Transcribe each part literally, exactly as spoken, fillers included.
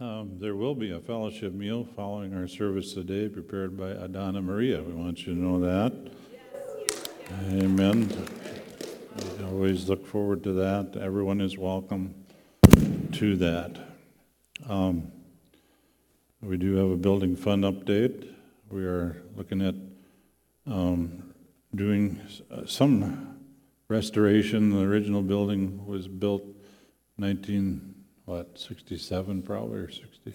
Um, there will be a fellowship meal following our service today, prepared by Adana Maria. We want you to know that. Yes, yes. Amen. We always look forward to that. Everyone is welcome to that. Um, we do have a building fund update. We are looking at um, doing some restoration. The original building was built nineteen. What, sixty-seven probably, or sixty?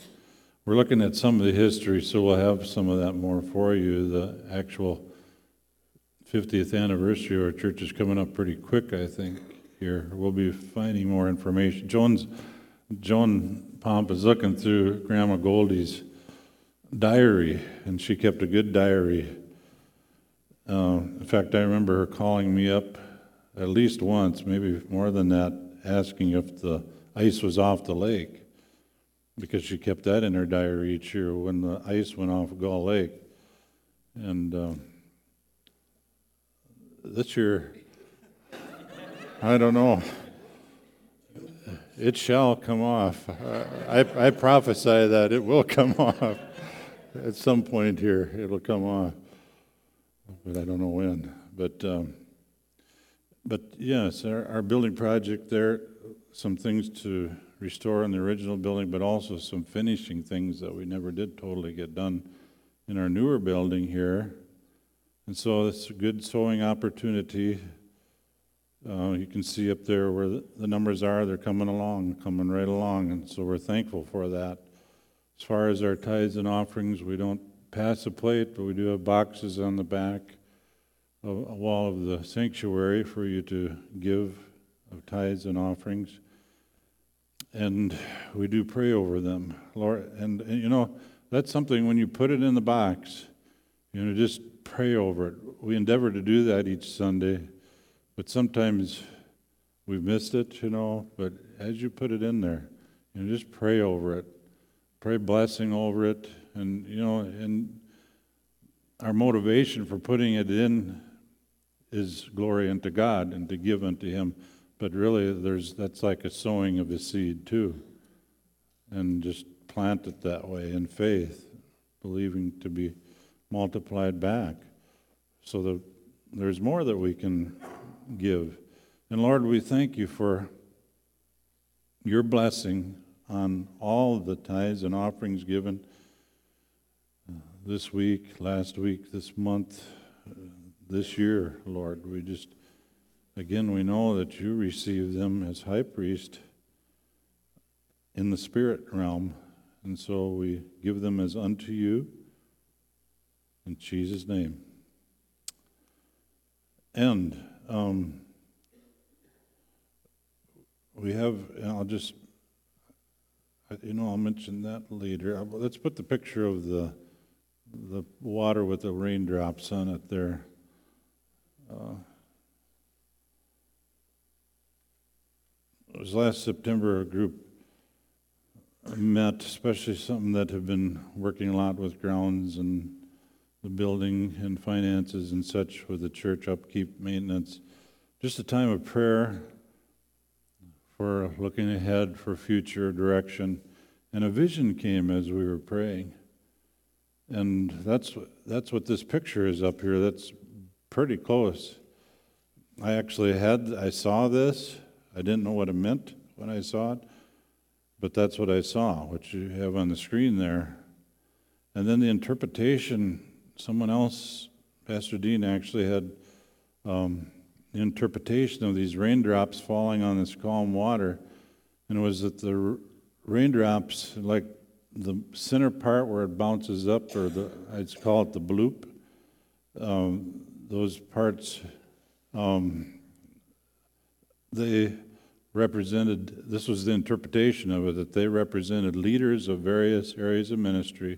We're looking at some of the history, so we'll have some of that more for you. The actual fiftieth anniversary of our church is coming up pretty quick, I think, here. We'll be finding more information. Joan's, Joan Pomp is looking through Grandma Goldie's diary, and she kept a good diary. Uh, in fact, I remember her calling me up at least once, maybe more than that, asking if the ice was off the lake, because she kept that in her diary each year when the ice went off Gull Lake. And um, this year, I don't know, it shall come off. I, I, I prophesy that it will come off. At some point here, it'll come off, but I don't know when. But, um, but yes, our, our building project there, some things to restore in the original building, but also some finishing things that we never did totally get done in our newer building here. And so it's a good sewing opportunity. Uh, you can see up there where the numbers are. They're coming along, coming right along, and so we're thankful for that. As far as our tithes and offerings, we don't pass a plate, but we do have boxes on the back of a wall of the sanctuary for you to give of tithes and offerings, and we do pray over them, Lord. And, and you know, that's something when you put it in the box, you know, just pray over it. We endeavor to do that each Sunday, but sometimes we've missed it, you know. But as you put it in there, you know, just pray over it, pray blessing over it, and you know, and our motivation for putting it in is glory unto God and to give unto Him. But really, there's that's like a sowing of a seed, too. And just plant it that way in faith, believing to be multiplied back. So that there's more that we can give. And Lord, we thank you for your blessing on all the tithes and offerings given this week, last week, this month, this year, Lord. We just... Again, we know that you receive them as high priest in the spirit realm, and so we give them as unto you in Jesus' name. And um, we have, I'll just, you know, I'll mention that later. Let's put the picture of the the water with the raindrops on it there. Uh, It was last September a group met, especially some that have been working a lot with grounds and the building and finances and such with the church upkeep, maintenance. Just a time of prayer for looking ahead, for future direction. And a vision came as we were praying. And that's that's what this picture is up here. That's pretty close. I actually had, I saw this. I didn't know what it meant when I saw it, but that's what I saw, which you have on the screen there. And then the interpretation, someone else, Pastor Dean actually had um, the interpretation of these raindrops falling on this calm water, and it was that the r- raindrops, like the center part where it bounces up, or the I'd call it the bloop, um, those parts, um, they... represented, this was the interpretation of it, that they represented leaders of various areas of ministry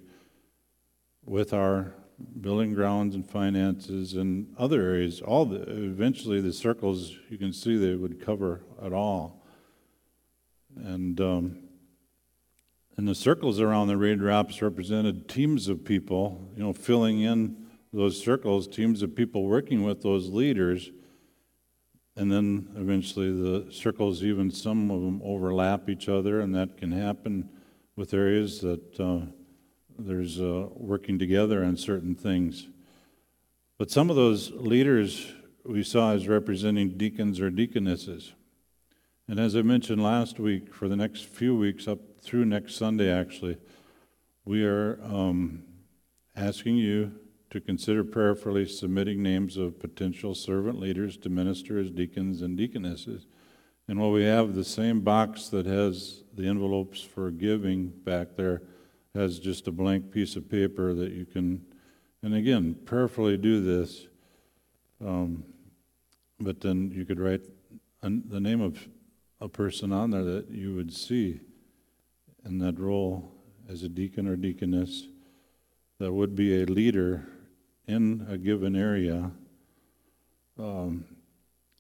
with our building, grounds, and finances and other areas. All the, eventually the circles, you can see they would cover it all. And, um, and the circles around the raindrops represented teams of people, you know, filling in those circles, teams of people working with those leaders. And then eventually the circles, even some of them overlap each other, and that can happen with areas that uh, there's uh, working together on certain things. But some of those leaders we saw as representing deacons or deaconesses. And as I mentioned last week, for the next few weeks, up through next Sunday actually, we are um, asking you to consider prayerfully submitting names of potential servant leaders to minister as deacons and deaconesses. And while we have the same box that has the envelopes for giving back there, has just a blank piece of paper that you can, and again, prayerfully do this, um, but then you could write an, the name of a person on there that you would see in that role as a deacon or deaconess that would be a leader in a given area um,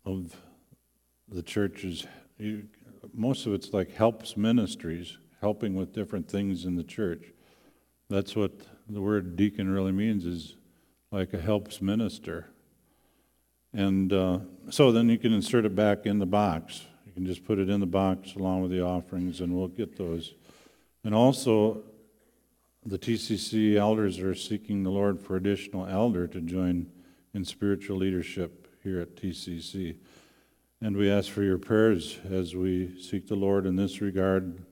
of the church's. You, most of it's like helps ministries, helping with different things in the church. That's what the word deacon really means, is like a helps minister. And uh, so then you can insert it back in the box. You can just put it in the box along with the offerings, and we'll get those. And also, the T C C elders are seeking the Lord for additional elder to join in spiritual leadership here at T C C. And we ask for your prayers as we seek the Lord in this regard.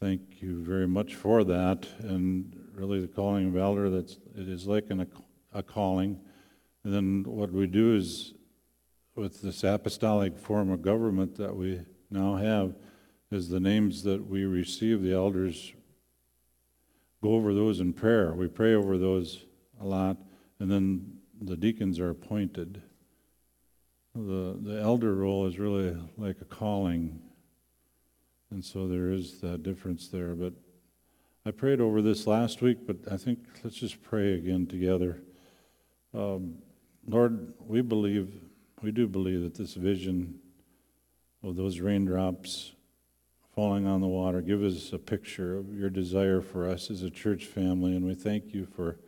Thank you very much for that. And really the calling of elder, that's, it is like an, a calling. And then what we do is, with this apostolic form of government that we now have, is the names that we receive, the elders go over those in prayer. We pray over those a lot, and then the deacons are appointed. The the elder role is really like a calling, and so there is that difference there. But I prayed over this last week, but I think let's just pray again together. Um, Lord, we believe, we do believe that this vision of those raindrops falling on the water, give us a picture of your desire for us as a church family, and we thank you for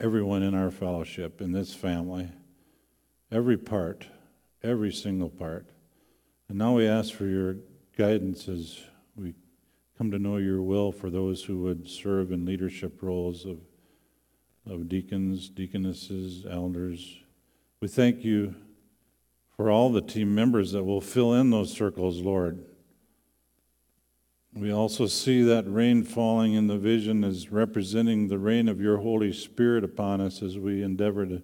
everyone in our fellowship, in this family, every part, every single part. And now we ask for your guidance as we come to know your will for those who would serve in leadership roles of, of deacons, deaconesses, elders. We thank you for all the team members that will fill in those circles, Lord. We also see that rain falling in the vision as representing the rain of your Holy Spirit upon us as we endeavor to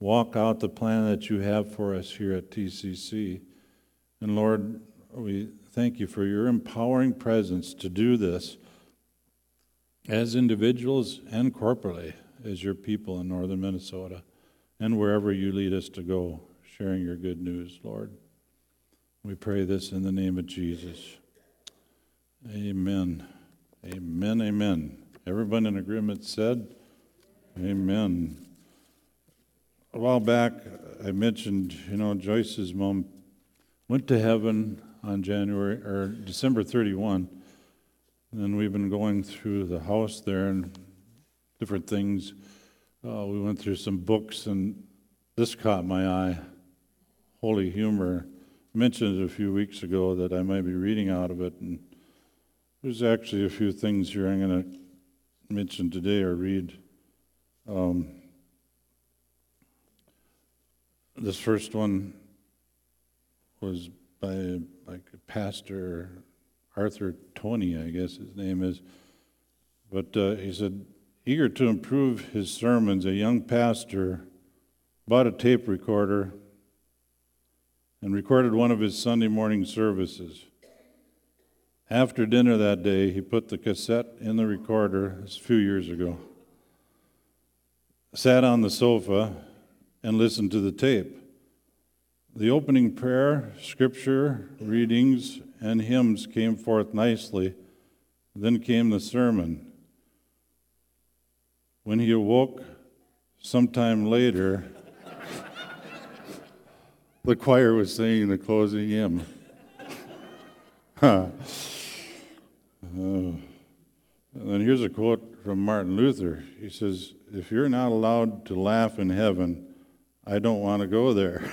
walk out the plan that you have for us here at T C C. And Lord, we thank you for your empowering presence to do this as individuals and corporately as your people in northern Minnesota and wherever you lead us to go, sharing your good news, Lord. We pray this in the name of Jesus. Amen. Amen, amen. Everyone in agreement said, amen. A while back, I mentioned, you know, Joyce's mom went to heaven on January or December thirty-first, and we've been going through the house there and different things. Uh, we went through some books, and this caught my eye, Holy Humor. I mentioned it a few weeks ago that I might be reading out of it, and there's actually a few things here I'm going to mention today or read. Um, This first one was by like Pastor Arthur Tony, I guess his name is. But uh, he said, eager to improve his sermons, a young pastor bought a tape recorder and recorded one of his Sunday morning services. After dinner that day, he put the cassette in the recorder, this was a few years ago, sat on the sofa, and listen to the tape. The opening prayer, scripture, readings, and hymns came forth nicely. Then came the sermon. When he awoke sometime later, the choir was singing the closing hymn. Huh. Oh. And then here's a quote from Martin Luther. He says, if you're not allowed to laugh in heaven, I don't want to go there.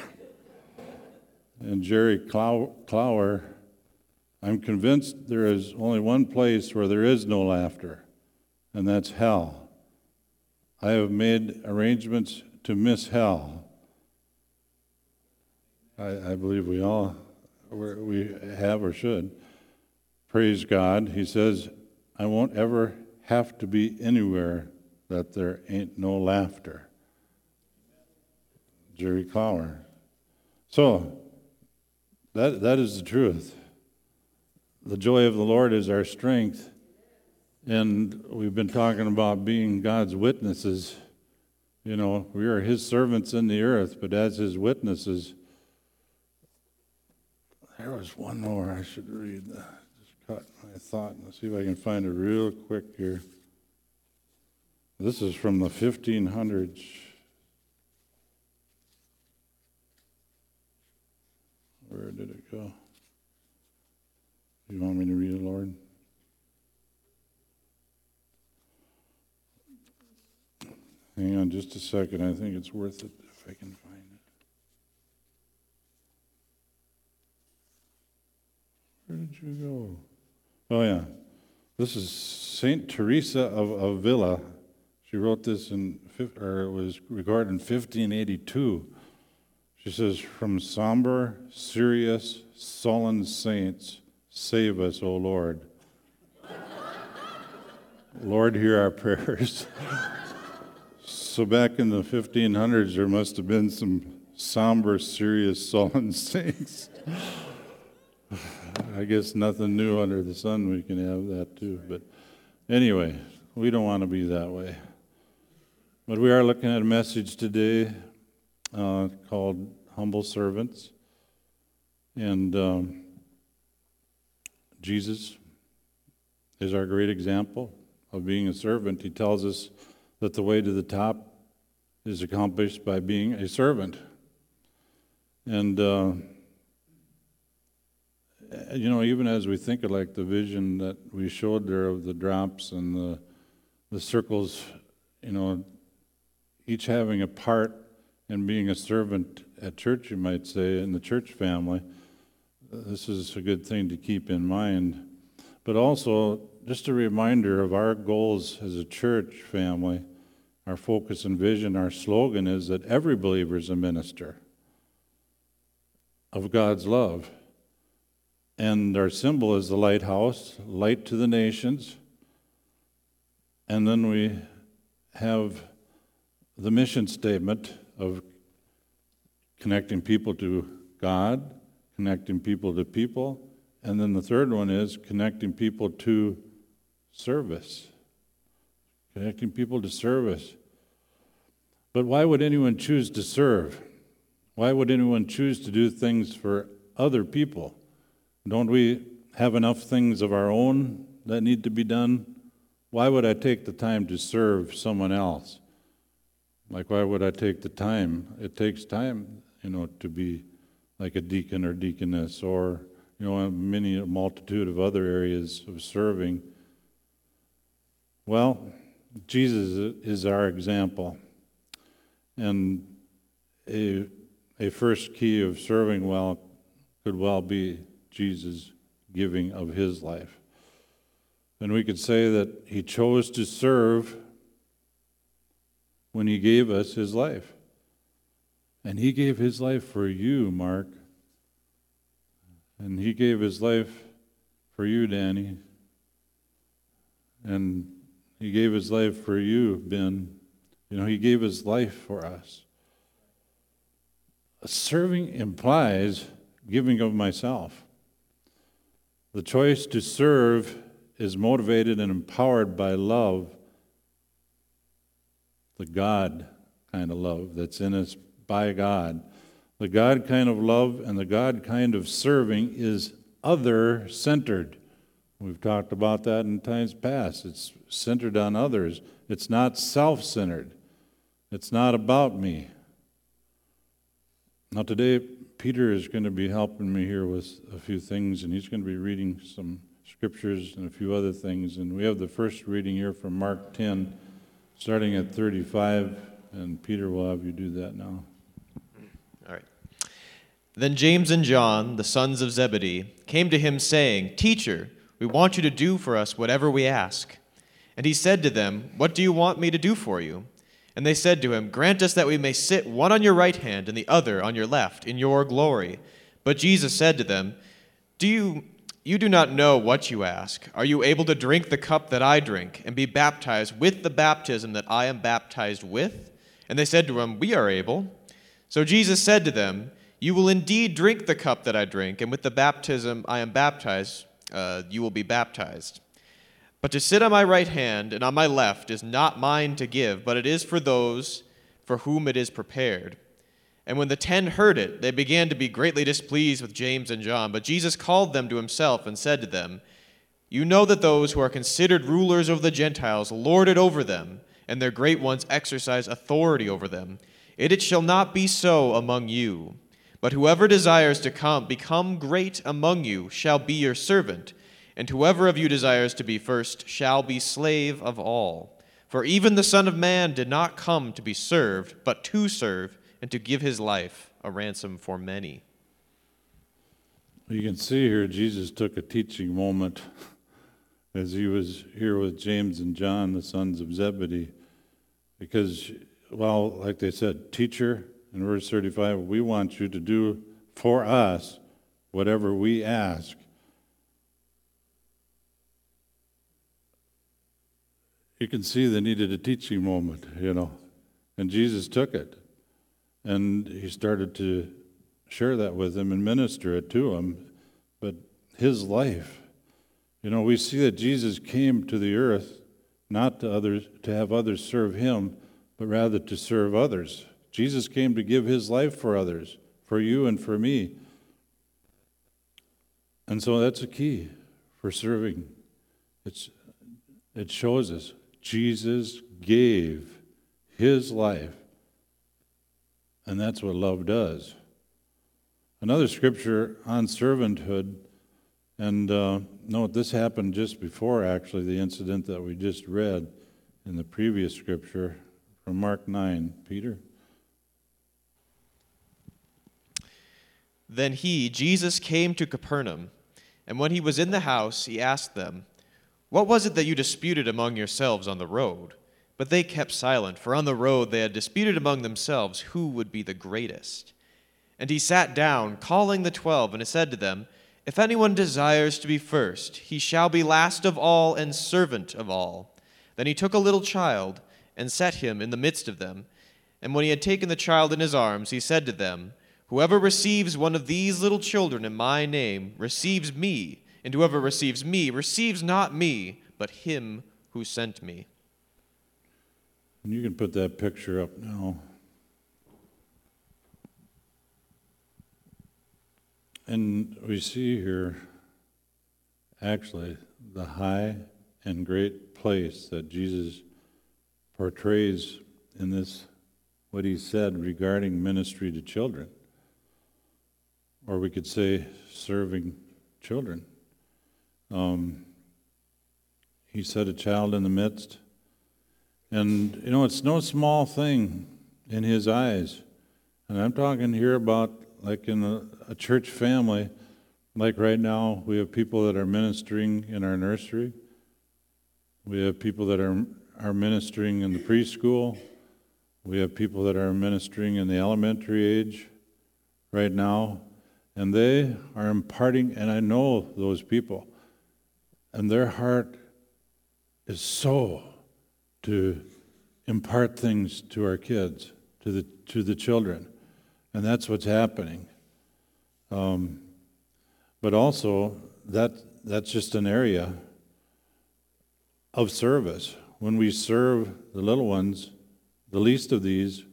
And Jerry Clow- Clower I'm convinced there is only one place where there is no laughter, and that's hell. I have made arrangements to miss hell. I, I believe we all we have or should. Praise God. He says, I won't ever have to be anywhere that there ain't no laughter. Jerry Clower. So, that that is the truth. The joy of the Lord is our strength. And we've been talking about being God's witnesses. You know, we are His servants in the earth, but as His witnesses. There was one more I should read. Just caught my thought. Let's see if I can find it real quick here. This is from the fifteen hundreds. Where did it go? You want me to read it, Lord? Hang on just a second. I think it's worth it if I can find it. Where did you go? Oh, yeah. This is Saint Teresa of Avila. She wrote this in, or it was recorded in fifteen eighty-two. She says, from somber, serious, sullen saints, save us, O Lord. Lord, hear our prayers. So back in the fifteen hundreds, there must have been some somber, serious, sullen saints. I guess nothing new under the sun. We can have that too. But anyway, we don't want to be that way. But we are looking at a message today Uh, called Humble Servants, and um, Jesus is our great example of being a servant. He tells us that the way to the top is accomplished by being a servant, and uh, you know, even as we think of like the vision that we showed there of the drops and the the circles, you know, each having a part. And being a servant at church, you might say, in the church family, this is a good thing to keep in mind. But also, just a reminder of our goals as a church family, our focus and vision, our slogan is that every believer is a minister of God's love. And our symbol is the lighthouse, light to the nations. And then we have the mission statement of connecting people to God, connecting people to people, and then the third one is connecting people to service. Connecting people to service. But why would anyone choose to serve? Why would anyone choose to do things for other people? Don't we have enough things of our own that need to be done? Why would I take the time to serve someone else? Like, why would I take the time? It takes time, you know, to be like a deacon or deaconess or, you know, many, a multitude of other areas of serving. Well, Jesus is our example. And a, a first key of serving well could well be Jesus' giving of His life. And we could say that He chose to serve when He gave us His life. And He gave His life for you, Mark. And He gave His life for you, Danny. And He gave His life for you, Ben. You know, He gave His life for us. Serving implies giving of myself. The choice to serve is motivated and empowered by love, the God kind of love that's in us by God. The God kind of love and the God kind of serving is other-centered. We've talked about that in times past. It's centered on others. It's not self-centered. It's not about me. Now today, Peter is going to be helping me here with a few things, and he's going to be reading some scriptures and a few other things. And we have the first reading here from Mark ten, starting at thirty-five, and Peter will have you do that now. All right. Then James and John, the sons of Zebedee, came to him saying, "Teacher, we want you to do for us whatever we ask." And he said to them, "What do you want me to do for you?" And they said to him, "Grant us that we may sit one on your right hand and the other on your left in your glory." But Jesus said to them, "Do you you do not know what you ask. Are you able to drink the cup that I drink and be baptized with the baptism that I am baptized with?" And they said to him, "We are able." So Jesus said to them, "You will indeed drink the cup that I drink, and with the baptism I am baptized, uh, you will be baptized. But to sit on my right hand and on my left is not mine to give, but it is for those for whom it is prepared." And when the ten heard it, they began to be greatly displeased with James and John. But Jesus called them to himself and said to them, "You know that those who are considered rulers of the Gentiles lord it over them, and their great ones exercise authority over them. It, it shall not be so among you. But whoever desires to come, become great among you shall be your servant. And whoever of you desires to be first shall be slave of all. For even the Son of Man did not come to be served, but to serve and to give his life a ransom for many." You can see here Jesus took a teaching moment as he was here with James and John, the sons of Zebedee. Because, well, like they said, "Teacher," in verse thirty-five, "we want you to do for us whatever we ask." You can see they needed a teaching moment, you know, and Jesus took it, and he started to share that with them and minister it to them, but his life. You know, we see that Jesus came to the earth not to others to have others serve him, but rather to serve others. Jesus came to give his life for others, for you and for me. And so that's a key for serving. It's, it shows us Jesus gave his life, and that's what love does. Another scripture on servanthood, and uh, note this happened just before actually the incident that we just read in the previous scripture from Mark nine. Peter? Then he, Jesus, came to Capernaum, and when he was in the house, he asked them, "What was it that you disputed among yourselves on the road?" But they kept silent, for on the road they had disputed among themselves who would be the greatest. And he sat down, calling the twelve, and said to them, "If anyone desires to be first, he shall be last of all and servant of all." Then he took a little child and set him in the midst of them. And when he had taken the child in his arms, he said to them, "Whoever receives one of these little children in my name receives me. And whoever receives me receives not me, but him who sent me." And you can put that picture up now. And we see here, actually, the high and great place that Jesus portrays in this, what he said regarding ministry to children. Or we could say serving children. Um, he set a child in the midst. And, you know, it's no small thing in his eyes. And I'm talking here about, like in a, a church family, like right now, we have people that are ministering in our nursery. We have people that are, are ministering in the preschool. We have people that are ministering in the elementary age right now. And they are imparting, and I know those people. And their heart is so to impart things to our kids, to the to the children. And that's what's happening. Um, but also, that that's just an area of service. When we serve the little ones, the least of these,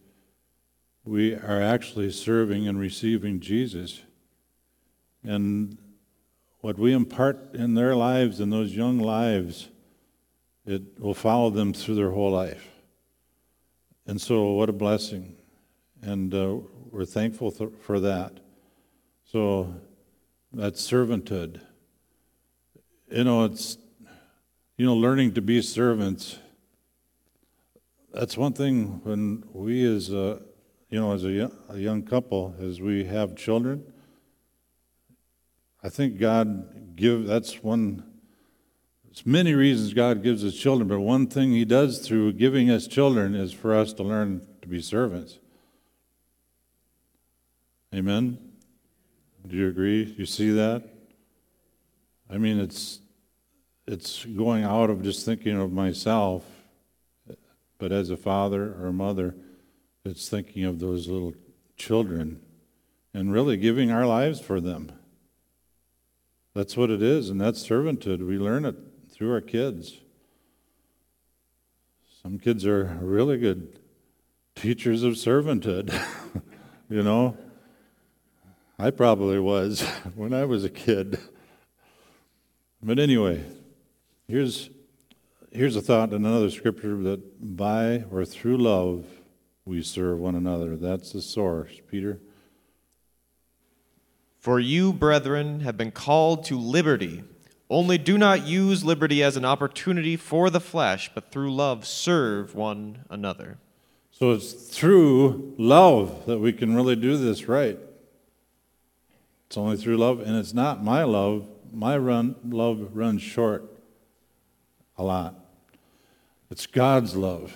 we are actually serving and receiving Jesus. And what we impart in their lives, in those young lives, it will follow them through their whole life. And so what a blessing. And uh, we're thankful th- for that. So that's servanthood. You know, it's, you know, learning to be servants. That's one thing when we as, a, you know, as a, y- a young couple, as we have children, I think God give that's one, there's many reasons God gives us children, but one thing he does through giving us children is for us to learn to be servants. Amen? Do you agree? Do you see that? I mean, it's it's going out of just thinking of myself, but as a father or a mother, it's thinking of those little children and really giving our lives for them. That's what it is, and that's servanthood. We learn it through our kids. Some kids are really good teachers of servanthood, you know. I probably was when I was a kid. But anyway, here's here's a thought in another scripture that by or through love we serve one another. That's the source. Peter? For you, brethren, have been called to liberty. Only do not use liberty as an opportunity for the flesh, but through love serve one another. So it's through love that we can really do this right. It's only through love, and it's not my love. My run, love runs short a lot. It's God's love.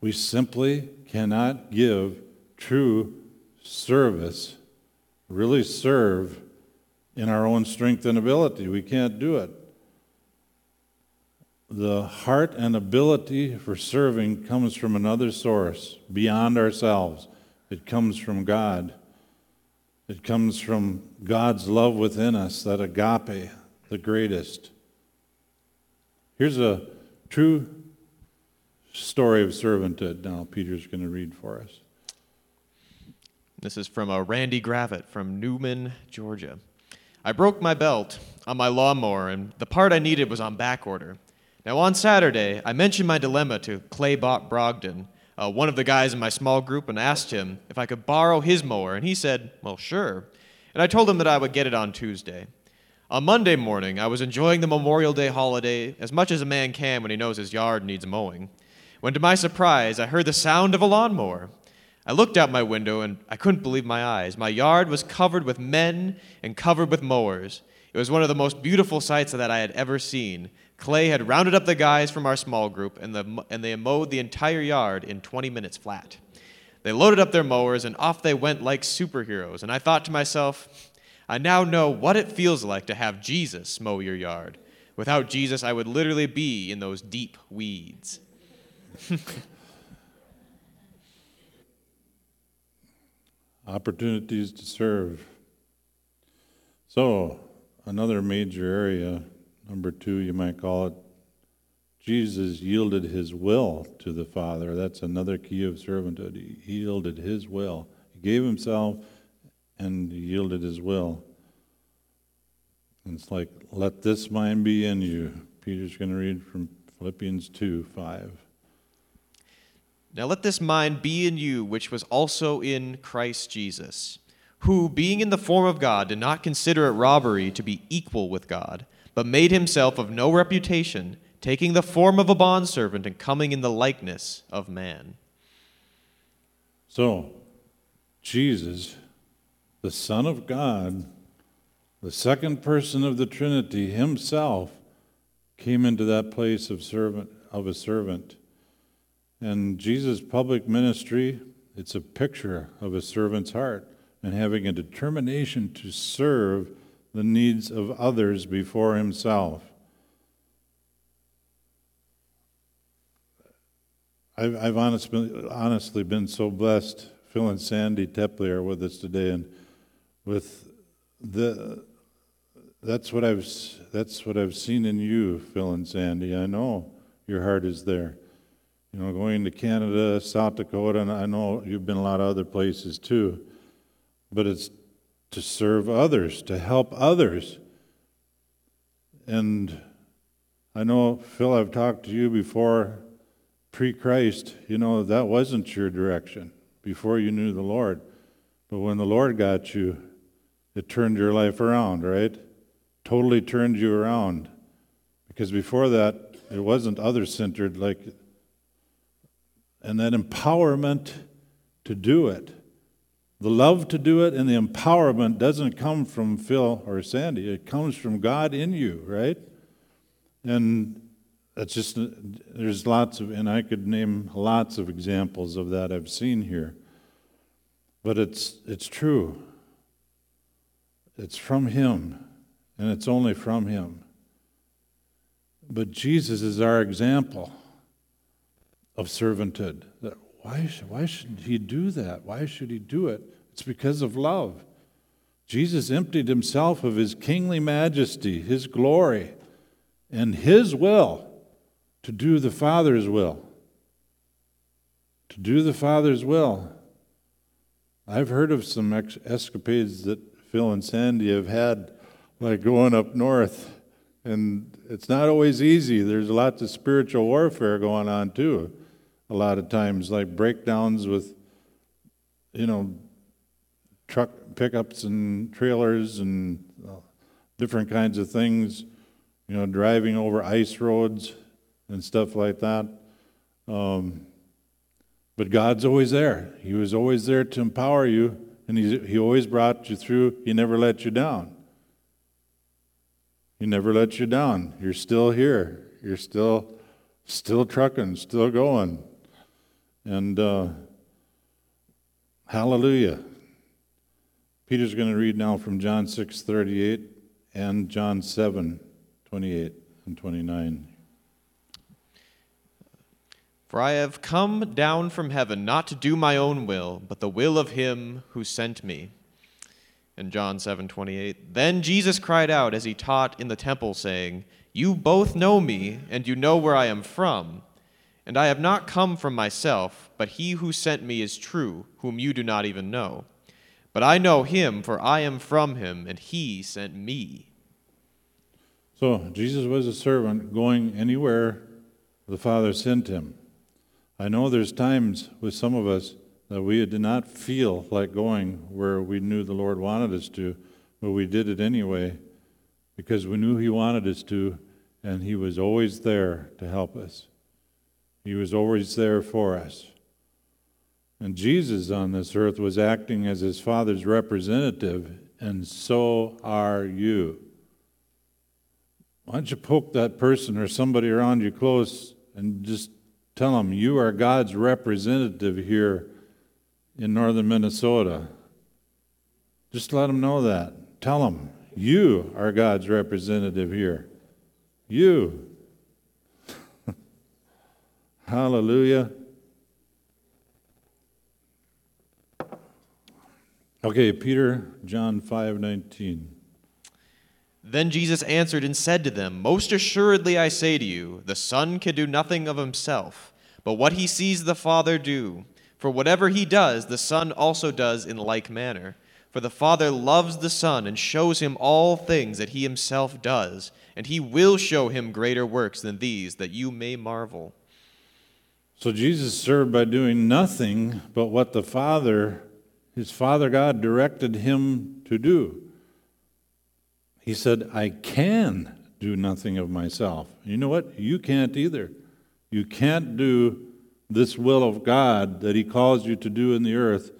We simply cannot give true service, really serve in our own strength and ability. We can't do it. The heart and ability for serving comes from another source beyond ourselves. It comes from God. It comes from God's love within us, that agape, the greatest. Here's a true story of servanthood. Now Peter's going to read for us. This is from a Randy Gravett from Newman, Georgia. I broke my belt on my lawnmower, and the part I needed was on back order. Now on Saturday, I mentioned my dilemma to Clay Bot Brogdon, Uh, one of the guys in my small group, and asked him if I could borrow his mower, and he said, well, sure. And I told him that I would get it on Tuesday. On Monday morning, I was enjoying the Memorial Day holiday as much as a man can when he knows his yard needs mowing, when to my surprise, I heard the sound of a lawnmower. I looked out my window, and I couldn't believe my eyes. My yard was covered with men and covered with mowers. It was one of the most beautiful sights that I had ever seen. Clay had rounded up the guys from our small group, and, the, and they mowed the entire yard in twenty minutes flat. They loaded up their mowers, and off they went like superheroes. And I thought to myself, I now know what it feels like to have Jesus mow your yard. Without Jesus, I would literally be in those deep weeds. Opportunities to serve. So, another major area, number two, you might call it, Jesus yielded his will to the Father. That's another key of servanthood. He yielded his will. He gave himself and yielded his will. And it's like, let this mind be in you. Peter's going to read from Philippians two five. Now let this mind be in you, which was also in Christ Jesus, who, being in the form of God, did not consider it robbery to be equal with God, but made himself of no reputation, taking the form of a bondservant and coming in the likeness of man. So, Jesus, the Son of God, the second person of the Trinity, himself came into that place of servant, of a servant. And Jesus' public ministry, it's a picture of a servant's heart, and having a determination to serve the needs of others before himself. I've, I've honest been, honestly been so blessed. Phil and Sandy Tepley are with us today, and with the that's what I've that's what I've seen in you, Phil and Sandy. I know your heart is there. You know, going to Canada, South Dakota, and I know you've been a lot of other places too. But it's to serve others, to help others. And I know, Phil, I've talked to you before, pre-Christ, you know, that wasn't your direction before you knew the Lord. But when the Lord got you, it turned your life around, right? Totally turned you around. Because before that, it wasn't other-centered, like, and that empowerment to do it. The love to do it and the empowerment doesn't come from Phil or Sandy. It comes from God in you, right? And that's just, there's lots of, and I could name lots of examples of that I've seen here. But it's it's true. It's from Him, and it's only from Him. But Jesus is our example of servanthood. Why should, why should He do that? Why should He do it? It's because of love. Jesus emptied Himself of His kingly majesty, His glory, and His will to do the Father's will. To do the Father's will. I've heard of some ex- escapades that Phil and Sandy have had, like going up north, and it's not always easy. There's lots of spiritual warfare going on too, a lot of times, like breakdowns with, you know, truck pickups and trailers and different kinds of things, you know, driving over ice roads and stuff like that. Um, But God's always there. He was always there to empower you, and he, he always brought you through. He never let you down. He never let you down. You're still here. You're still still trucking, still going. And uh, hallelujah. Peter's going to read now from John six thirty-eight and John seven twenty-eight and twenty-nine. For I have come down from heaven not to do my own will, but the will of Him who sent me. And John seven twenty-eight, then Jesus cried out as He taught in the temple, saying, you both know me, and you know where I am from. And I have not come from myself, but He who sent me is true, whom you do not even know. But I know Him, for I am from Him, and He sent me. So Jesus was a servant going anywhere the Father sent Him. I know there's times with some of us that we did not feel like going where we knew the Lord wanted us to, but we did it anyway because we knew He wanted us to, and He was always there to help us. He was always there for us. And Jesus on this earth was acting as His Father's representative, and so are you. Why don't you poke that person or somebody around you close and just tell them, you are God's representative here in northern Minnesota. Just let them know that. Tell them, you are God's representative here. You. Hallelujah. Okay, Peter, John five nineteen. Then Jesus answered and said to them, most assuredly I say to you, the Son can do nothing of Himself, but what He sees the Father do. For whatever He does, the Son also does in like manner. For the Father loves the Son and shows Him all things that He Himself does, and He will show Him greater works than these, that you may marvel. So Jesus served by doing nothing but what the Father, His Father God, directed Him to do. He said, I can do nothing of myself. You know what? You can't either. You can't do this will of God that He calls you to do in the earth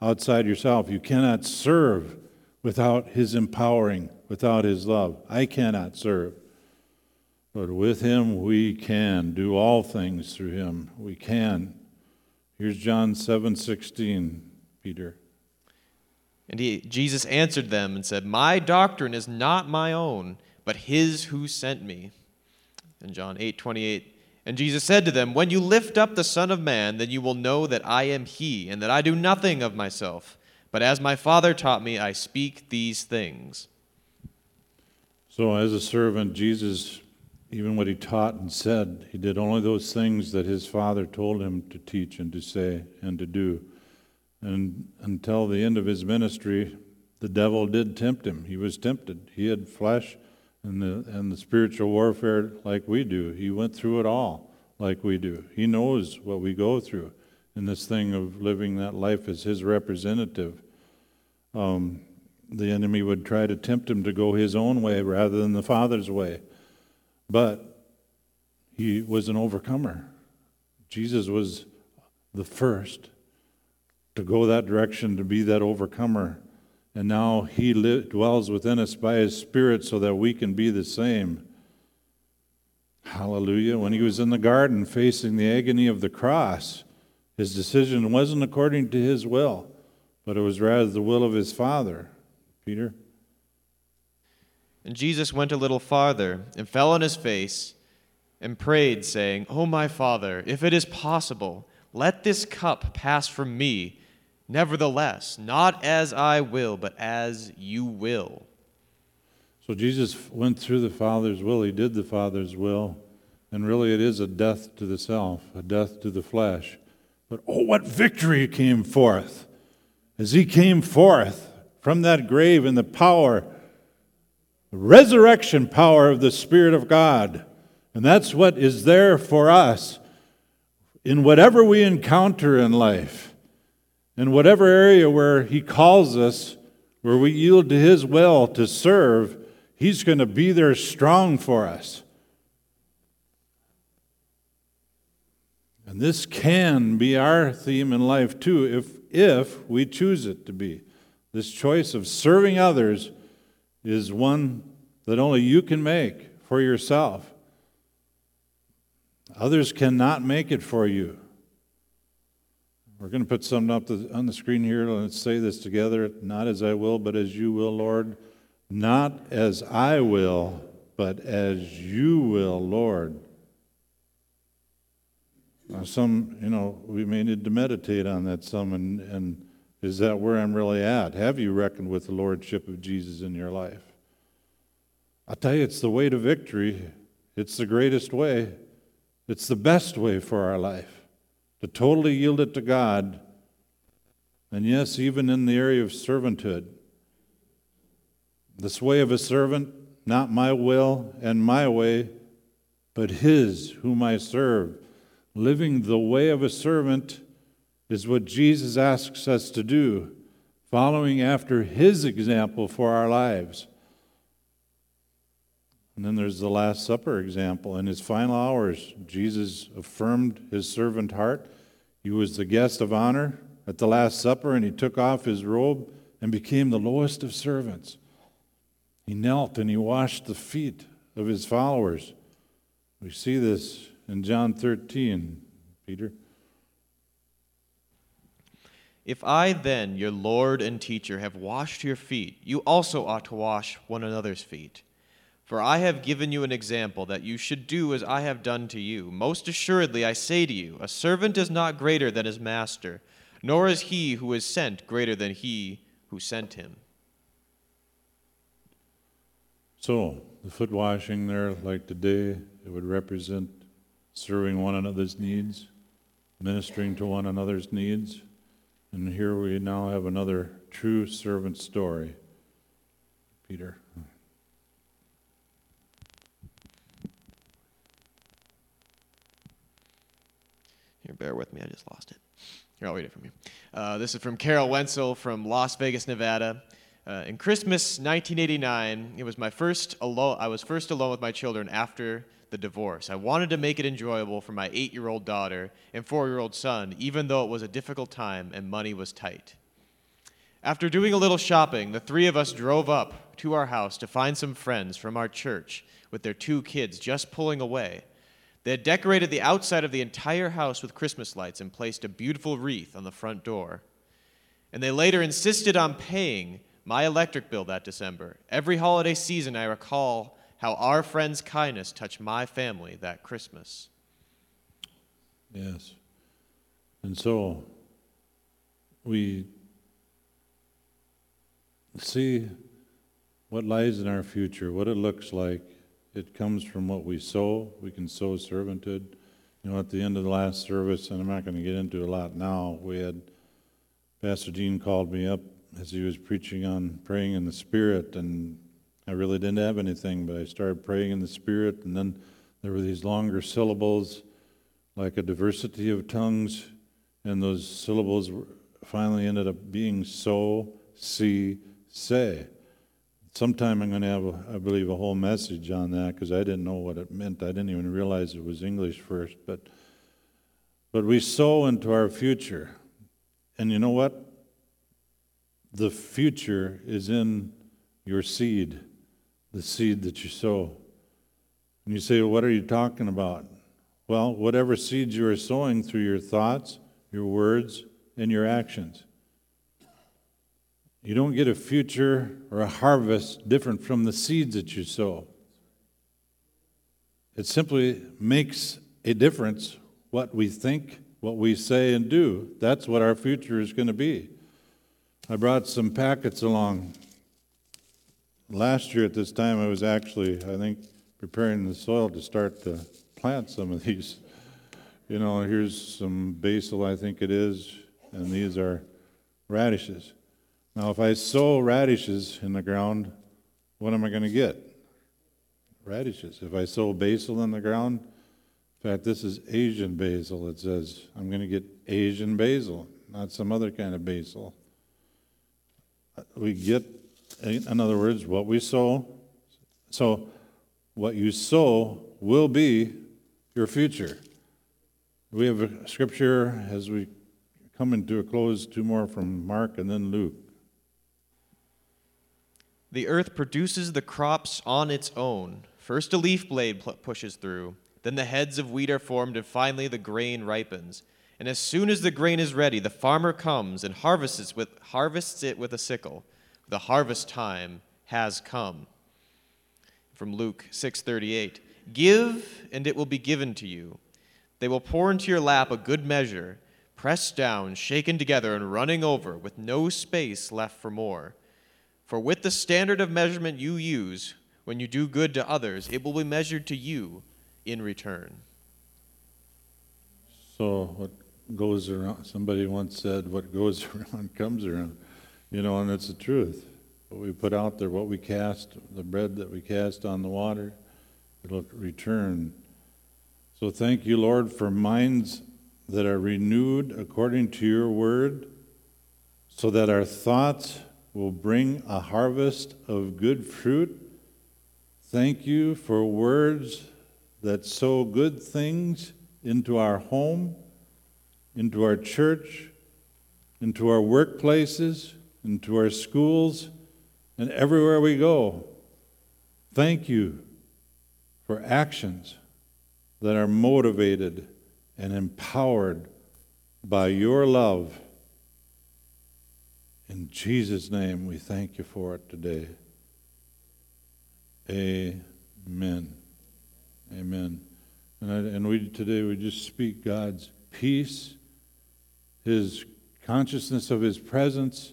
outside yourself. You cannot serve without His empowering, without His love. I cannot serve. But with Him, we can do all things through Him. We can. Here's John seven sixteen, Peter. And he, Jesus answered them and said, my doctrine is not my own, but His who sent me. And John eight twenty-eight, and Jesus said to them, when you lift up the Son of Man, then you will know that I am He, and that I do nothing of myself. But as my Father taught me, I speak these things. So as a servant, Jesus, even what He taught and said, He did only those things that His Father told Him to teach and to say and to do. And until the end of His ministry, the devil did tempt Him. He was tempted. He had flesh and the and the spiritual warfare like we do. He went through it all like we do. He knows what we go through in this thing of living that life as His representative. Um, the enemy would try to tempt Him to go His own way rather than the Father's way. But He was an overcomer. Jesus was the first to go that direction, to be that overcomer. And now he li- dwells within us by his Spirit so that we can be the same. Hallelujah. When he was in the garden facing the agony of the cross, his decision wasn't according to his will, but it was rather the will of his Father. Peter? And Jesus went a little farther and fell on his face and prayed, saying, "O my Father, if it is possible, let this cup pass from me. Nevertheless, not as I will, but as you will." So Jesus went through the Father's will. He did the Father's will. And really it is a death to the self, a death to the flesh. But oh, what victory came forth as he came forth from that grave in the power, the resurrection power of the Spirit of God. And that's what is there for us in whatever we encounter in life, in whatever area where he calls us, where we yield to his will to serve. He's going to be there strong for us. And this can be our theme in life too, if if we choose it to be. This choice of serving others is one that only you can make for yourself. Others cannot make it for you. We're going to put something up the, on the screen here. Let's say this together. Not as I will, but as you will, Lord. Not as I will, but as you will, Lord. Now some, you know, we may need to meditate on that some, and, and is that where I'm really at? Have you reckoned with the Lordship of Jesus in your life? I tell you, it's the way to victory. It's the greatest way. It's the best way for our life, to totally yield it to God. And yes, even in the area of servanthood. This way of a servant, not my will and my way, but his whom I serve. Living the way of a servant is what Jesus asks us to do, following after his example for our lives. And then there's the Last Supper example. In his final hours, Jesus affirmed his servant heart. He was the guest of honor at the Last Supper, and he took off his robe and became the lowest of servants. He knelt and he washed the feet of his followers. We see this in John thirteen, Peter. If I then, your Lord and teacher, have washed your feet, you also ought to wash one another's feet. For I have given you an example that you should do as I have done to you. Most assuredly, I say to you, a servant is not greater than his master, nor is he who is sent greater than he who sent him. So, the foot washing there, like today, it would represent serving one another's needs, ministering to one another's needs. And here we now have another true servant story. Peter. Here, bear with me, I just lost it. Here, I'll read it from you. Uh, this is from Carol Wenzel from Las Vegas, Nevada. Uh, in Christmas nineteen eighty-nine, it was my first alo- I was first alone with my children after the divorce. I wanted to make it enjoyable for my eight-year-old daughter and four-year-old son, even though it was a difficult time and money was tight. After doing a little shopping, the three of us drove up to our house to find some friends from our church with their two kids just pulling away. They had decorated the outside of the entire house with Christmas lights and placed a beautiful wreath on the front door. And they later insisted on paying my electric bill that December. Every holiday season, I recall how our friend's kindness touched my family that Christmas. Yes. And so we see what lies in our future, what it looks like. It comes from what we sow. We can sow servanthood. You know, at the end of the last service, and I'm not going to get into a lot now, we had Pastor Dean called me up as he was preaching on praying in the Spirit, and I really didn't have anything, but I started praying in the Spirit, and then there were these longer syllables, like a diversity of tongues, and those syllables finally ended up being so, see, say. Sometime I'm going to have, a, I believe, a whole message on that, because I didn't know what it meant. I didn't even realize it was English first, but but we sow into our future. And you know what? The future is in your seed, the seed that you sow. And you say, well, what are you talking about? Well, whatever seeds you are sowing through your thoughts, your words, and your actions. You don't get a future or a harvest different from the seeds that you sow. It simply makes a difference what we think, what we say and do. That's what our future is going to be. I brought some packets along. Last year at this time, I was actually, I think, preparing the soil to start to plant some of these. You know, here's some basil, I think it is, and these are radishes. Now, if I sow radishes in the ground, what am I going to get? Radishes. If I sow basil in the ground, in fact, this is Asian basil. It says I'm going to get Asian basil, not some other kind of basil. We get, in other words, what we sow. So what you sow will be your future. We have a scripture as we come into a close, two more from Mark and then Luke. The earth produces the crops on its own. First a leaf blade pushes through, then the heads of wheat are formed, and finally the grain ripens. And as soon as the grain is ready, the farmer comes and harvests with, harvests it with a sickle. The harvest time has come. From Luke six thirty-eight, give, and it will be given to you. They will pour into your lap a good measure, pressed down, shaken together, and running over, with no space left for more. For with the standard of measurement you use, when you do good to others, it will be measured to you in return. So what goes around, somebody once said, what goes around comes around. You know, and it's the truth. What we put out there, what we cast, the bread that we cast on the water, it'll return. So thank you, Lord, for minds that are renewed according to your word, so that our thoughts will bring a harvest of good fruit. Thank you for words that sow good things into our home, into our church, into our workplaces, into our schools, and everywhere we go. Thank you for actions that are motivated and empowered by your love. In Jesus' name, we thank you for it today. Amen. Amen. And, I, and we today we just speak God's peace, his consciousness of his presence,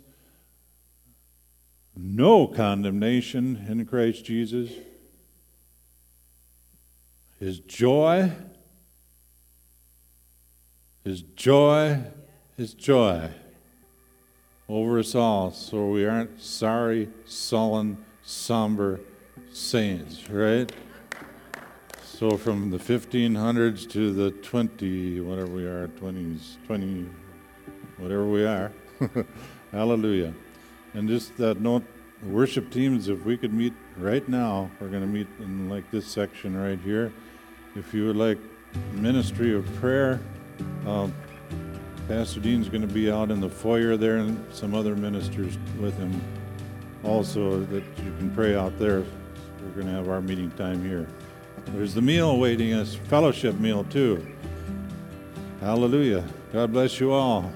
no condemnation in Christ Jesus, his joy, his joy, his joy over us all, so we aren't sorry, sullen, somber saints, right? So from the fifteen hundreds to the twenty, whatever we are, twenties, twenty, whatever we are, hallelujah. And just that note, the worship teams, if we could meet right now, we're going to meet in like this section right here. If you would like ministry of prayer, uh, Pastor Dean's going to be out in the foyer there, and some other ministers with him also that you can pray out there. We're going to have our meeting time here. There's the meal waiting us, fellowship meal too. Hallelujah. God bless you all.